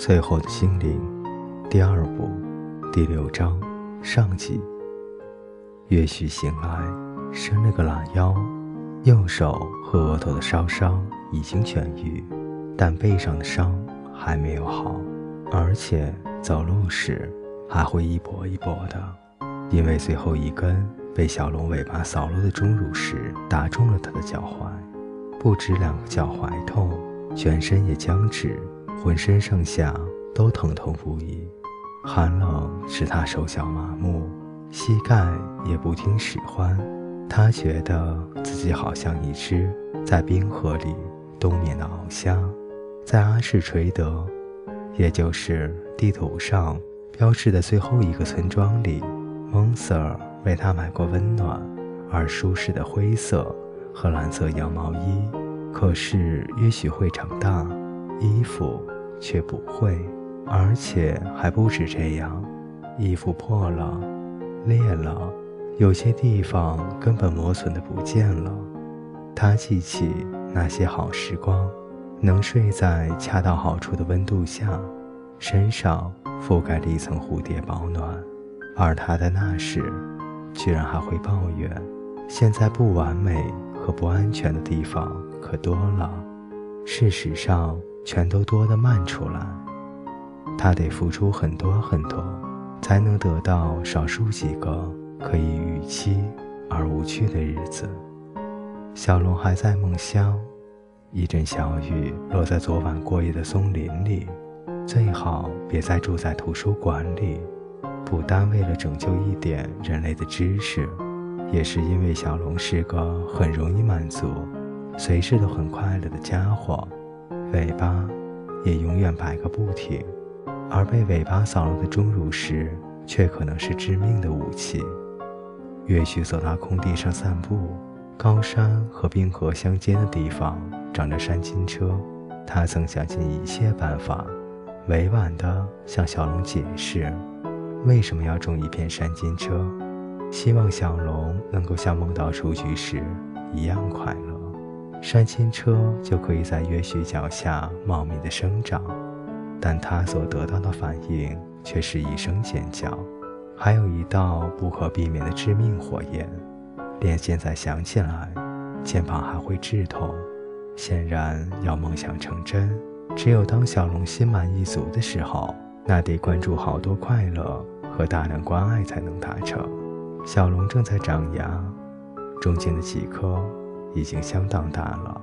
最后的心灵第二部第6章上集。也许醒来伸了个懒腰，右手和额头的烧伤已经痊愈，但背上的伤还没有好，而且走路时还会一跛一跛的，因为最后一根被小龙尾巴扫落的钟乳石打中了他的脚踝，不止两个脚踝痛，全身也僵直，浑身上下都疼痛不已。寒冷使他手脚麻木，膝盖也不听使唤，他觉得自己好像一只在冰河里冬眠的鳌虾。在阿什垂德，也就是地图上标志的最后一个村庄里，蒙瑟尔为他买过温暖而舒适的灰色和蓝色羊毛衣，可是也许会长大，衣服却不会，而且还不止这样，衣服破了裂了，有些地方根本磨损的不见了。他记起那些好时光，能睡在恰到好处的温度下，身上覆盖了一层蝴蝶保暖，而他在那时居然还会抱怨现在不完美和不安全的地方可多了，事实上全都多得漫出来，他得付出很多很多，才能得到少数几个可以预期而无趣的日子。小龙还在梦乡，一阵小雨落在昨晚过夜的松林里，最好别再住在图书馆里，不单为了拯救一点人类的知识，也是因为小龙是个很容易满足、随时都很快乐的家伙，尾巴也永远摆个不停，而被尾巴扫落的钟乳石却可能是致命的武器。也许走到空地上散步，高山和冰河相接的地方长着山金车，他曾想尽一切办法委婉地向小龙解释为什么要种一片山金车，希望小龙能够像梦到雏菊时一样快乐，山金车就可以在约许脚下茂密的生长。但他所得到的反应却是一声尖叫，还有一道不可避免的致命火焰，连现在想起来肩膀还会炙痛。显然要梦想成真，只有当小龙心满意足的时候，那得关注好多快乐和大量关爱才能达成。小龙正在长牙，中间的几颗已经相当大了，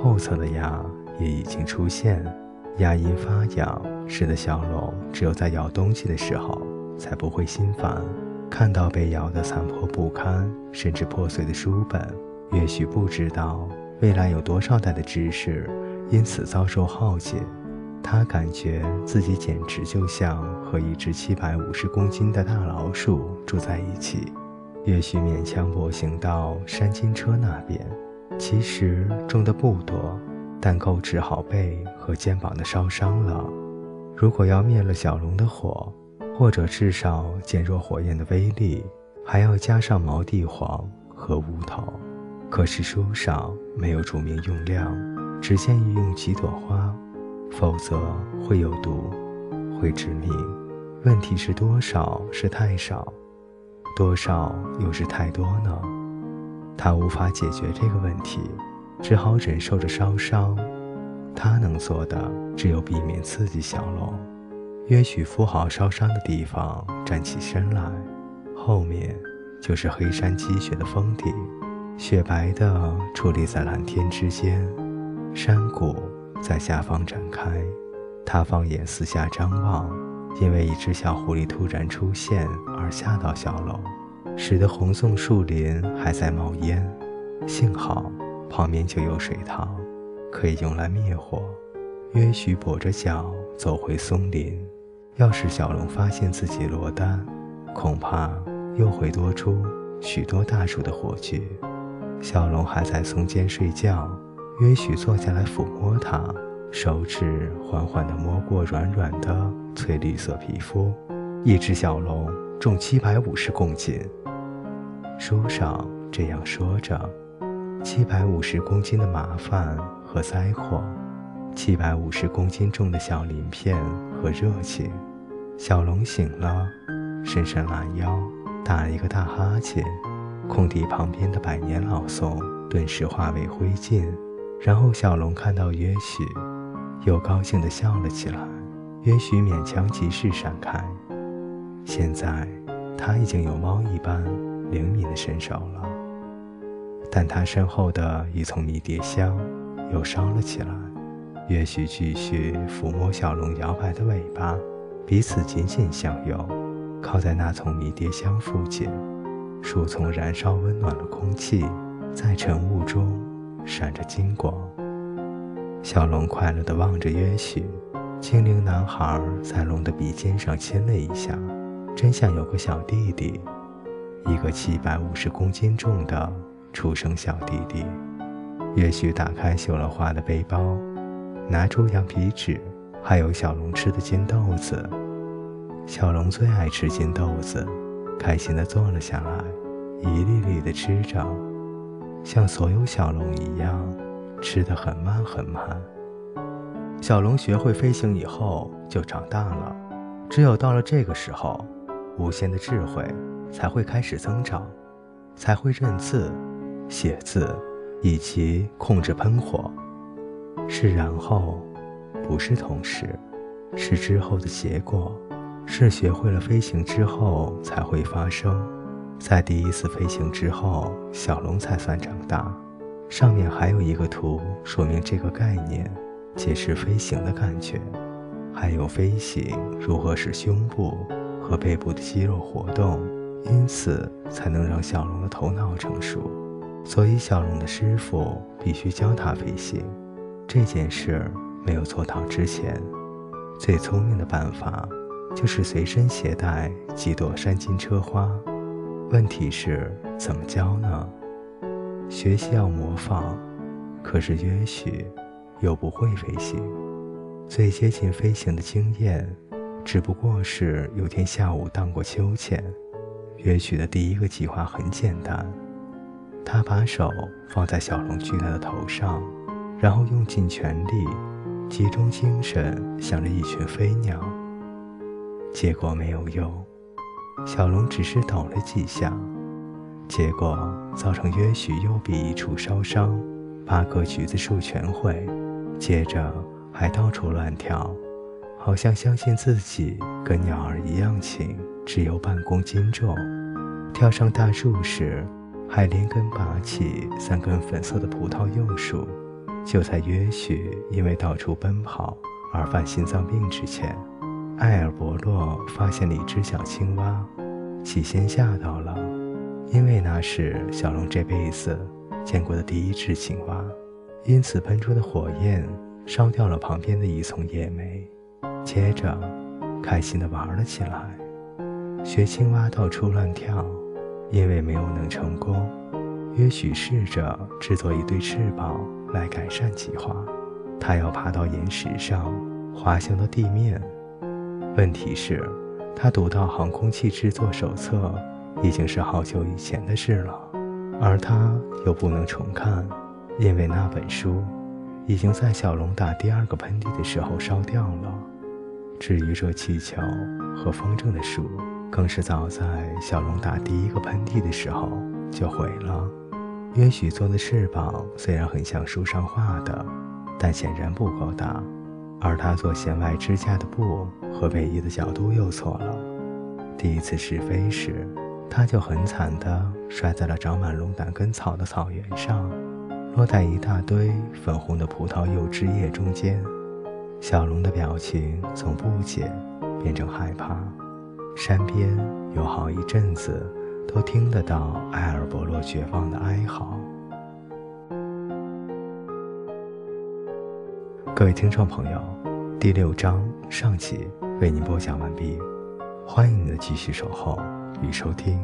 后侧的牙也已经出现，牙龈发痒使得小龙只有在咬东西的时候才不会心烦。看到被咬得残破不堪甚至破碎的书本，也许不知道未来有多少代的知识因此遭受浩劫，他感觉自己简直就像和一只750公斤的大老鼠住在一起。也许勉强步行到山金车那边，其实种的不多，但够治好背和肩膀的烧伤了。如果要灭了小龙的火，或者至少减弱火焰的威力，还要加上毛地黄和乌头。可是书上没有注明用量，只建议用几朵花，否则会有毒，会致命。问题是多少是太少，多少又是太多呢？他无法解决这个问题，只好忍受着烧伤。他能做的只有避免刺激小龙。约许夫好烧伤的地方站起身来，后面就是黑山积雪的峰顶，雪白的矗立在蓝天之间，山谷在下方展开。他放眼四下张望，因为一只小狐狸突然出现而吓到小龙，使得红松树林还在冒烟。幸好旁边就有水塘，可以用来灭火。约许跛着脚走回松林，要是小龙发现自己落单，恐怕又会多出许多大树的火炬。小龙还在松间睡觉，约许坐下来抚摸它，手指缓缓地摸过软软的翠绿色皮肤。一只小龙重750公斤，书上这样说着。750公斤的麻烦和灾祸， 750公斤重的小鳞片和热情。小龙醒了，伸伸懒腰，打了一个大哈欠。空地旁边的百年老松顿时化为灰烬。然后小龙看到约许，又高兴地笑了起来。约许勉强及时闪开。现在他已经有猫一般灵敏的身手了，但他身后的一丛迷迭香又烧了起来。约许继续抚摸小龙摇摆的尾巴，彼此紧紧相拥，靠在那丛迷迭香附近。树丛燃烧，温暖了空气，在晨雾中闪着金光。小龙快乐地望着约许。精灵男孩在龙的鼻尖上亲了一下，真像有个小弟弟，一个750公斤重的出生小弟弟。约许打开绣了花的背包，拿出羊皮纸，还有小龙吃的金豆子。小龙最爱吃金豆子，开心地坐了下来，一粒粒地吃着，像所有小龙一样，吃得很慢很慢。小龙学会飞行以后就长大了，只有到了这个时候，无限的智慧才会开始增长，才会认字、写字以及控制喷火。是然后，不是同时，是之后的结果，是学会了飞行之后才会发生。在第一次飞行之后，小龙才算长大。上面还有一个图说明这个概念，解释飞行的感觉，还有飞行如何使胸部和背部的肌肉活动，因此才能让小龙的头脑成熟。所以小龙的师傅必须教他飞行。这件事没有做到之前，最聪明的办法就是随身携带几朵山金车花。问题是怎么教呢？学习要模仿，可是约许又不会飞行。最接近飞行的经验只不过是有天下午荡过秋千。约许的第一个计划很简单，他把手放在小龙巨大的头上，然后用尽全力，集中精神想着一群飞鸟。结果没有用，小龙只是抖了几下，结果造成约许右臂一处烧伤，8棵橘子树全毁，接着还到处乱跳，好像相信自己跟鸟儿一样轻，只有半公斤重。跳上大树时，还连根拔起3根粉色的葡萄柚树。就在约许因为到处奔跑而犯心脏病之前，艾尔伯洛发现了一只小青蛙，起先吓到了，因为那是小龙这辈子见过的第一只青蛙，因此喷出的火焰烧掉了旁边的一丛野莓，接着开心地玩了起来。学青蛙到处乱跳，因为没有能成功，约许试着制作一对翅膀来改善计划。他要爬到岩石上，滑行到地面。问题是，他读到航空器制作手册已经是好久以前的事了，而他又不能重看，因为那本书已经在小龙打第2个喷嚏的时候烧掉了。至于热气球和风筝的书，更是早在小龙打第1个喷嚏的时候就毁了。约许做的翅膀虽然很像书上画的，但显然不够大，而他做弦外支架的布和尾翼的角度又错了。第一次试飞时，他就很惨地摔在了长满龙胆根草的草原上，落在一大堆粉红的葡萄柚枝叶中间。小龙的表情从不解变成害怕。山边有好一阵子都听得到埃尔伯洛绝望的哀嚎。各位听众朋友，第6章上集为您播讲完毕，欢迎您的继续守候与收听。